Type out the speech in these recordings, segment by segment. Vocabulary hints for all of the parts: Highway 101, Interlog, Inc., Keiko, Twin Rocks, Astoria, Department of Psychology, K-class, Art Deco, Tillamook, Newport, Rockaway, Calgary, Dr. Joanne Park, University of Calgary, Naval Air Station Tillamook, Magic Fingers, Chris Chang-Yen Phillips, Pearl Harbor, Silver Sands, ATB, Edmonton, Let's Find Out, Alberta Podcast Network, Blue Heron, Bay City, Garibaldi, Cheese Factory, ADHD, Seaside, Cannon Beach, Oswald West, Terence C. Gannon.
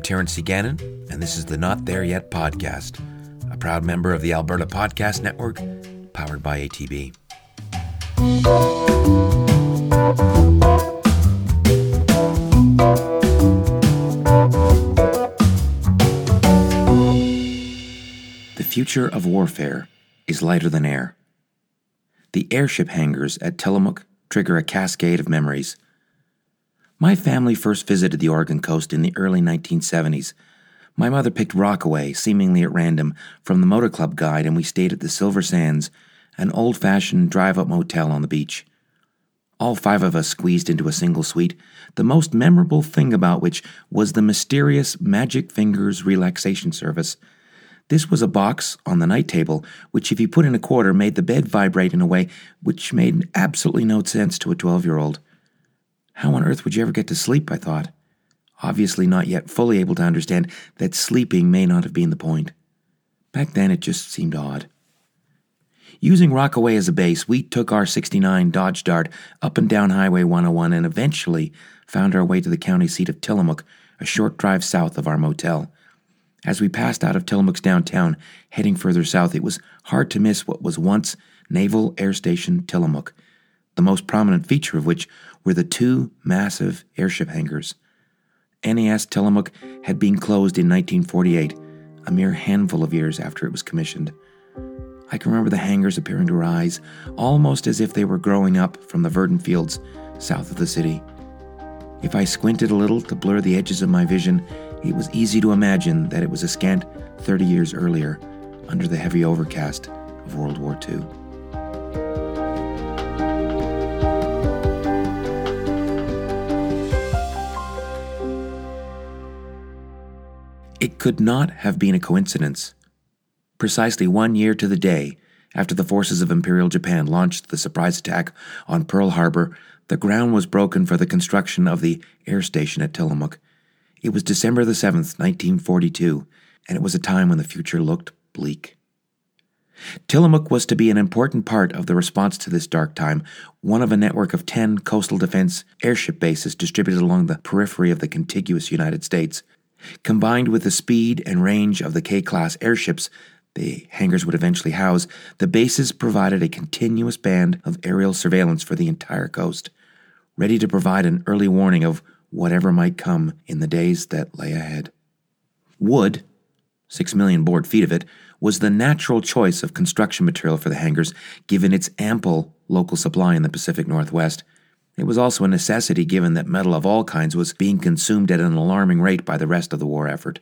I'm Terence C. Gannon, and this is the Not There Yet podcast, a proud member of the Alberta Podcast Network, powered by ATB. The future of warfare is lighter than air. The airship hangars at Tillamook trigger a cascade of memories. My family first visited the Oregon coast in the early 1970s. My mother picked Rockaway, seemingly at random, from the motor club guide, and we stayed at the Silver Sands, an old-fashioned drive-up motel on the beach. All five of us squeezed into a single suite, the most memorable thing about which was the mysterious Magic Fingers relaxation service. This was a box on the night table, which if you put in a quarter made the bed vibrate in a way which made absolutely no sense to a 12-year-old. How on earth would you ever get to sleep, I thought, obviously not yet fully able to understand that sleeping may not have been the point. Back then it just seemed odd. Using Rockaway as a base, we took our 69 Dodge Dart up and down Highway 101 and eventually found our way to the county seat of Tillamook, a short drive south of our motel. As we passed out of Tillamook's downtown, heading further south, it was hard to miss what was once Naval Air Station Tillamook, the most prominent feature of which were the two massive airship hangars. NAS Tillamook had been closed in 1948, a mere handful of years after it was commissioned. I can remember the hangars appearing to rise, almost as if they were growing up from the verdant fields south of the city. If I squinted a little to blur the edges of my vision, it was easy to imagine that it was a scant 30 years earlier, under the heavy overcast of World War II. It could not have been a coincidence. Precisely 1 year to the day after the forces of Imperial Japan launched the surprise attack on Pearl Harbor, the ground was broken for the construction of the air station at Tillamook. It was December the 7th, 1942, and it was a time when the future looked bleak. Tillamook was to be an important part of the response to this dark time, one of a network of 10 coastal defense airship bases distributed along the periphery of the contiguous United States. Combined with the speed and range of the K-class airships the hangars would eventually house, the bases provided a continuous band of aerial surveillance for the entire coast, ready to provide an early warning of whatever might come in the days that lay ahead. Wood, 6 million board feet of it, was the natural choice of construction material for the hangars, given its ample local supply in the Pacific Northwest. It was also a necessity given that metal of all kinds was being consumed at an alarming rate by the rest of the war effort.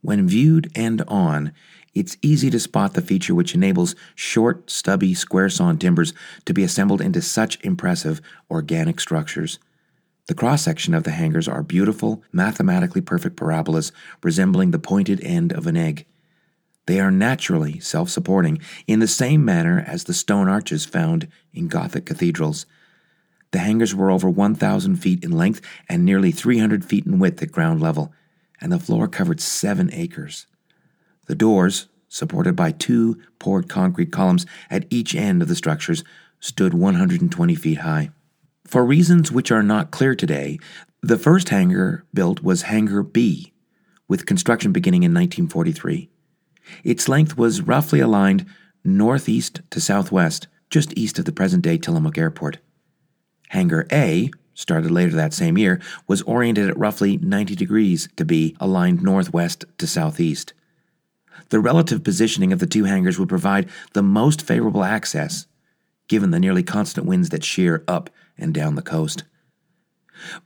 When viewed end on, it's easy to spot the feature which enables short, stubby, square-sawn timbers to be assembled into such impressive organic structures. The cross-section of the hangars are beautiful, mathematically perfect parabolas resembling the pointed end of an egg. They are naturally self-supporting in the same manner as the stone arches found in Gothic cathedrals. The hangars were over 1,000 feet in length and nearly 300 feet in width at ground level, and the floor covered 7 acres. The doors, supported by two poured concrete columns at each end of the structures, stood 120 feet high. For reasons which are not clear today, the first hangar built was Hangar B, with construction beginning in 1943. Its length was roughly aligned northeast to southwest, just east of the present-day Tillamook Airport. Hangar A, started later that same year, was oriented at roughly 90 degrees to be aligned northwest to southeast. The relative positioning of the two hangars would provide the most favorable access, given the nearly constant winds that shear up and down the coast.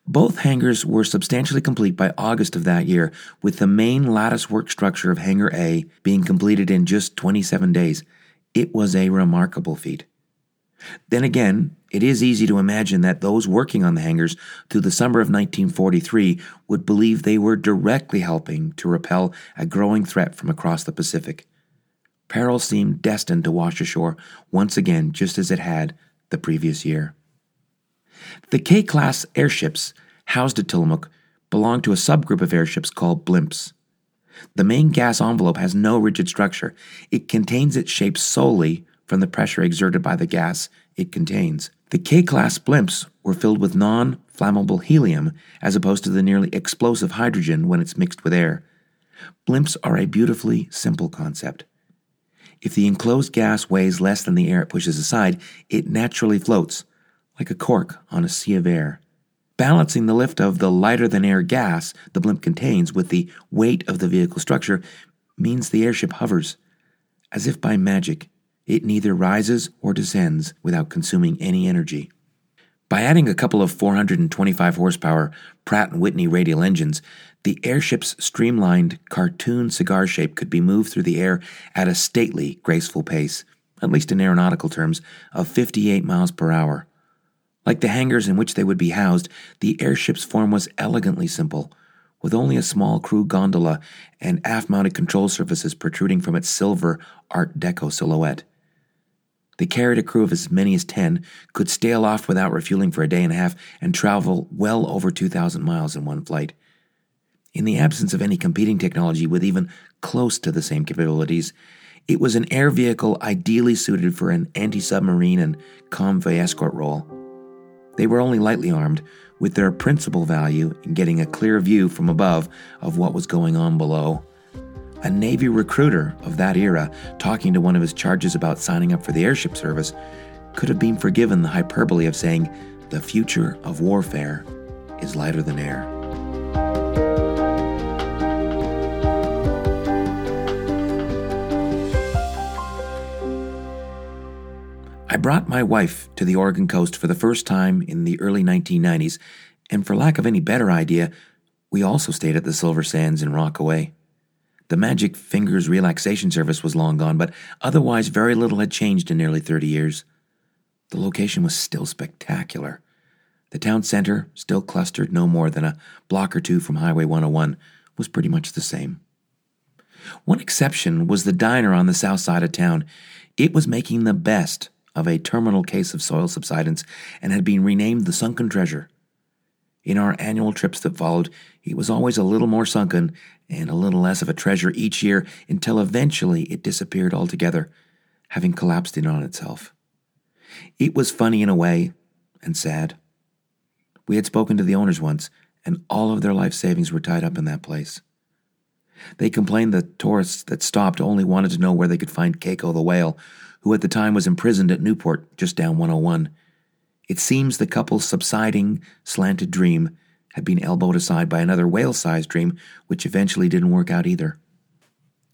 Both hangars were substantially complete by August of that year, with the main lattice-work structure of Hangar A being completed in just 27 days. It was a remarkable feat. Then again, it is easy to imagine that those working on the hangars through the summer of 1943 would believe they were directly helping to repel a growing threat from across the Pacific. Peril seemed destined to wash ashore once again, just as it had the previous year. The K-class airships housed at Tillamook belonged to a subgroup of airships called blimps. The main gas envelope has no rigid structure. It contains its shape solely from the pressure exerted by the gas it contains. The K-class blimps were filled with non-flammable flammable helium as opposed to the nearly explosive hydrogen when it's mixed with air. Blimps are a beautifully simple concept. If the enclosed gas weighs less than the air it pushes aside, it naturally floats, like a cork on a sea of air. Balancing the lift of the lighter-than-air gas the blimp contains with the weight of the vehicle structure means the airship hovers. As if by magic, it neither rises or descends without consuming any energy. By adding a couple of 425-horsepower Pratt and Whitney radial engines, the airship's streamlined, cartoon cigar shape could be moved through the air at a stately, graceful pace, at least in aeronautical terms, of 58 miles per hour. Like the hangars in which they would be housed, the airship's form was elegantly simple, with only a small crew gondola and aft-mounted control surfaces protruding from its silver Art Deco silhouette. They carried a crew of as many as 10, could sail off without refueling for a day and a half, and travel well over 2,000 miles in one flight. In the absence of any competing technology with even close to the same capabilities, it was an air vehicle ideally suited for an anti-submarine and convoy escort role. They were only lightly armed, with their principal value in getting a clear view from above of what was going on below. A Navy recruiter of that era, talking to one of his charges about signing up for the airship service, could have been forgiven the hyperbole of saying, "The future of warfare is lighter than air." I brought my wife to the Oregon coast for the first time in the early 1990s, and for lack of any better idea, we also stayed at the Silver Sands in Rockaway. The Magic Fingers relaxation service was long gone, but otherwise very little had changed in nearly 30 years. The location was still spectacular. The town center, still clustered no more than a block or two from Highway 101, was pretty much the same. One exception was the diner on the south side of town. It was making the best of a terminal case of soil subsidence and had been renamed the Sunken Treasure. In our annual trips that followed, it was always a little more sunken and a little less of a treasure each year until eventually it disappeared altogether, having collapsed in on itself. It was funny in a way, and sad. We had spoken to the owners once, and all of their life savings were tied up in that place. They complained that tourists that stopped only wanted to know where they could find Keiko the whale, who at the time was imprisoned at Newport, just down 101. It seems the couple's subsiding, slanted dream had been elbowed aside by another whale-sized dream, which eventually didn't work out either.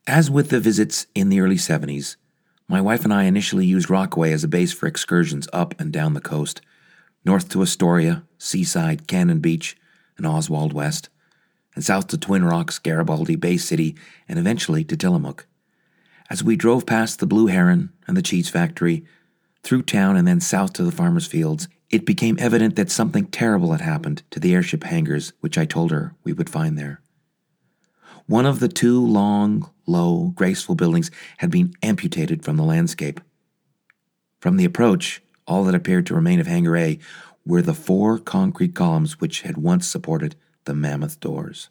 As with the visits in the early 70s, my wife and I initially used Rockaway as a base for excursions up and down the coast, north to Astoria, Seaside, Cannon Beach, and Oswald West, and south to Twin Rocks, Garibaldi, Bay City, and eventually to Tillamook. As we drove past the Blue Heron and the Cheese Factory, through town and then south to the farmers' fields, it became evident that something terrible had happened to the airship hangars, which I told her we would find there. One of the two long, low, graceful buildings had been amputated from the landscape. From the approach, all that appeared to remain of Hangar A were the four concrete columns which had once supported the mammoth doors.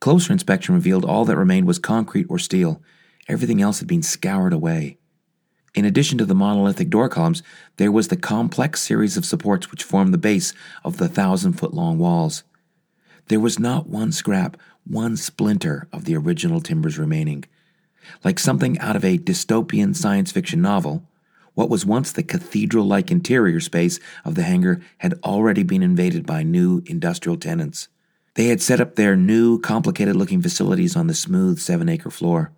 Closer inspection revealed all that remained was concrete or steel. Everything else had been scoured away. In addition to the monolithic door columns, there was the complex series of supports which formed the base of the 1,000-foot-long walls. There was not one scrap, one splinter of the original timbers remaining. Like something out of a dystopian science fiction novel, what was once the cathedral-like interior space of the hangar had already been invaded by new industrial tenants. They had set up their new, complicated-looking facilities on the smooth 7-acre floor.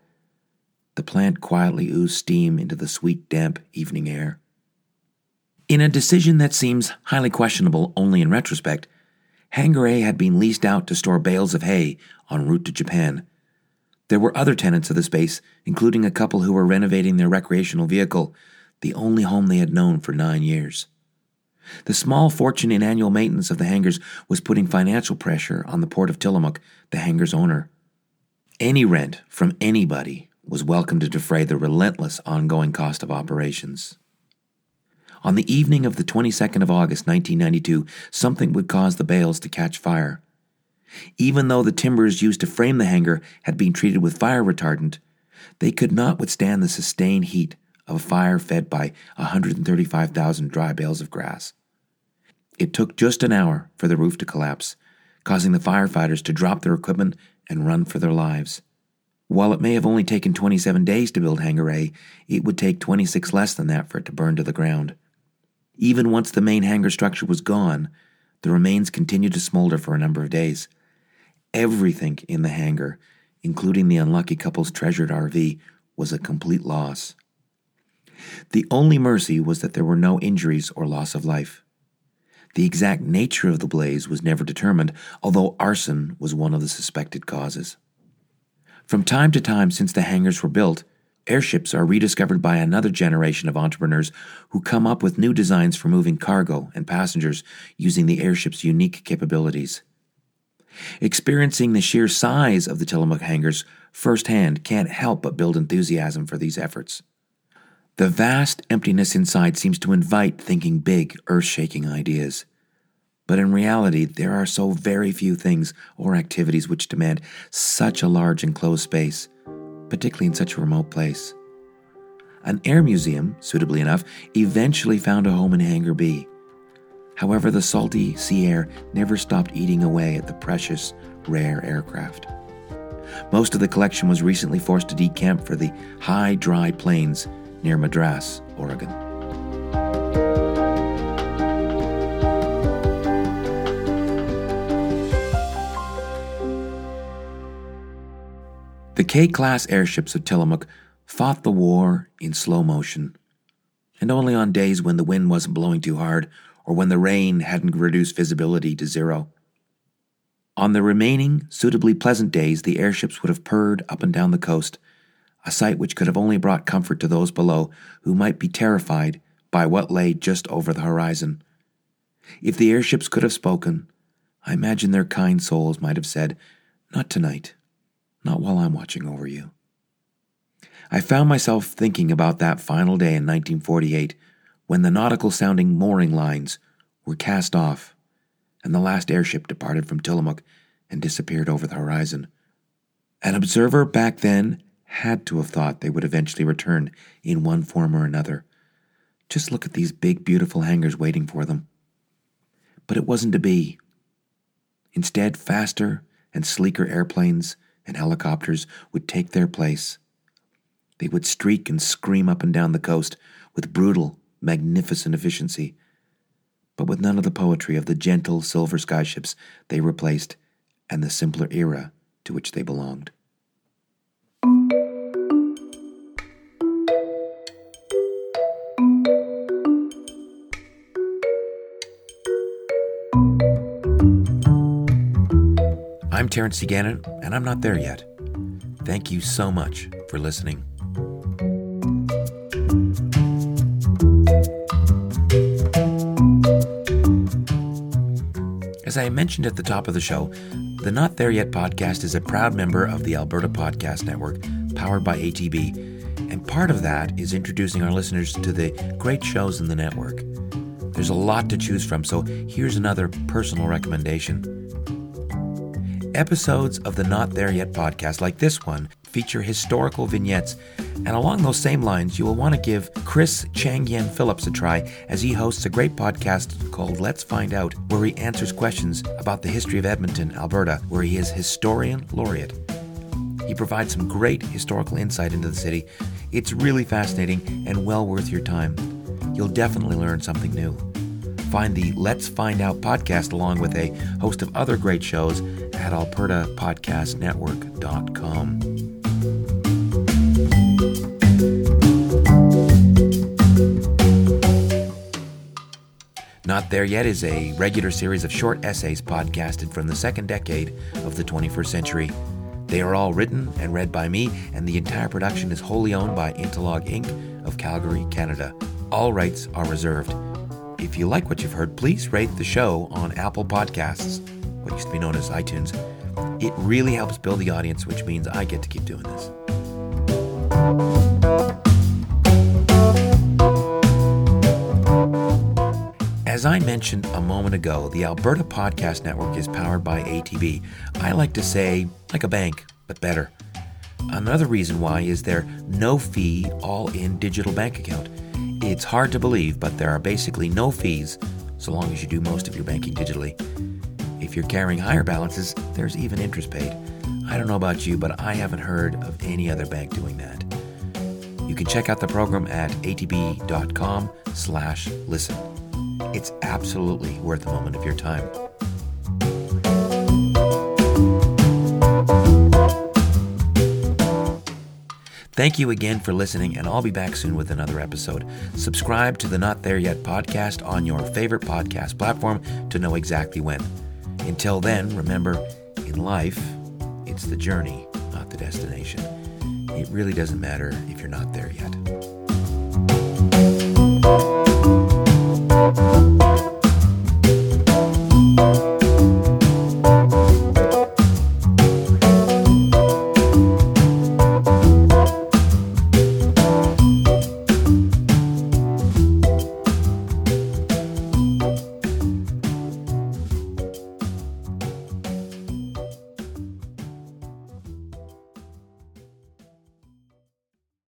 The plant quietly oozed steam into the sweet, damp evening air. In a decision that seems highly questionable only in retrospect, Hangar A had been leased out to store bales of hay en route to Japan. There were other tenants of the space, including a couple who were renovating their recreational vehicle, the only home they had known for 9 years. The small fortune in annual maintenance of the hangars was putting financial pressure on the Port of Tillamook, the hangar's owner. Any rent from anybody was welcome to defray the relentless ongoing cost of operations. On the evening of the 22nd of August, 1992, something would cause the bales to catch fire. Even though the timbers used to frame the hangar had been treated with fire retardant, they could not withstand the sustained heat of a fire fed by 135,000 dry bales of grass. It took just an hour for the roof to collapse, causing the firefighters to drop their equipment and run for their lives. While it may have only taken 27 days to build Hangar A, it would take 26 less than that for it to burn to the ground. Even once the main hangar structure was gone, the remains continued to smolder for a number of days. Everything in the hangar, including the unlucky couple's treasured RV, was a complete loss. The only mercy was that there were no injuries or loss of life. The exact nature of the blaze was never determined, although arson was one of the suspected causes. From time to time since the hangars were built, airships are rediscovered by another generation of entrepreneurs who come up with new designs for moving cargo and passengers using the airship's unique capabilities. Experiencing the sheer size of the Tillamook hangars firsthand can't help but build enthusiasm for these efforts. The vast emptiness inside seems to invite thinking big, earth-shaking ideas. But in reality, there are so very few things or activities which demand such a large enclosed space, particularly in such a remote place. An air museum, suitably enough, eventually found a home in Hangar B. However, the salty sea air never stopped eating away at the precious, rare aircraft. Most of the collection was recently forced to decamp for the high, dry plains near Madras, Oregon. The K-class airships of Tillamook fought the war in slow motion, and only on days when the wind wasn't blowing too hard or when the rain hadn't reduced visibility to zero. On the remaining suitably pleasant days, the airships would have purred up and down the coast, a sight which could have only brought comfort to those below who might be terrified by what lay just over the horizon. If the airships could have spoken, I imagine their kind souls might have said, "Not tonight, not while I'm watching over you." I found myself thinking about that final day in 1948 when the nautical-sounding mooring lines were cast off and the last airship departed from Tillamook and disappeared over the horizon. An observer back then had to have thought they would eventually return in one form or another. Just look at these big, beautiful hangars waiting for them. But it wasn't to be. Instead, faster and sleeker airplanes and helicopters would take their place. They would streak and scream up and down the coast with brutal, magnificent efficiency, but with none of the poetry of the gentle silver skyships they replaced and the simpler era to which they belonged. I'm Terence C. Gannon, and I'm not there yet. Thank you so much for listening. As I mentioned at the top of the show, the Not There Yet podcast is a proud member of the Alberta Podcast Network, powered by ATB, and part of that is introducing our listeners to the great shows in the network. There's a lot to choose from, so here's another personal recommendation. Episodes of the Not There Yet podcast, like this one, feature historical vignettes, and along those same lines, you will want to give Chris Chang-Yen Phillips a try as he hosts a great podcast called Let's Find Out, where he answers questions about the history of Edmonton, Alberta, where he is historian laureate. He provides some great historical insight into the city. It's really fascinating and well worth your time. You'll definitely learn something new. Find the Let's Find Out podcast along with a host of other great shows at albertapodcastnetwork.com. Not There Yet is a regular series of short essays podcasted from the second decade of the 21st century. They are all written and read by me, and the entire production is wholly owned by Interlog, Inc. of Calgary, Canada. All rights are reserved. If you like what you've heard, please rate the show on Apple Podcasts, what used to be known as iTunes. It really helps build the audience, which means I get to keep doing this. As I mentioned a moment ago, the Alberta Podcast Network is powered by ATB. I like to say, like a bank, but better. Another reason why is their no-fee, all-in digital bank account. It's hard to believe, but there are basically no fees, so long as you do most of your banking digitally. If you're carrying higher balances, there's even interest paid. I don't know about you, but I haven't heard of any other bank doing that. You can check out the program at atb.com/listen. It's absolutely worth a moment of your time. Thank you again for listening, and I'll be back soon with another episode. Subscribe to the Not There Yet podcast on your favorite podcast platform to know exactly when. Until then, remember, in life, it's the journey, not the destination. It really doesn't matter if you're not there yet.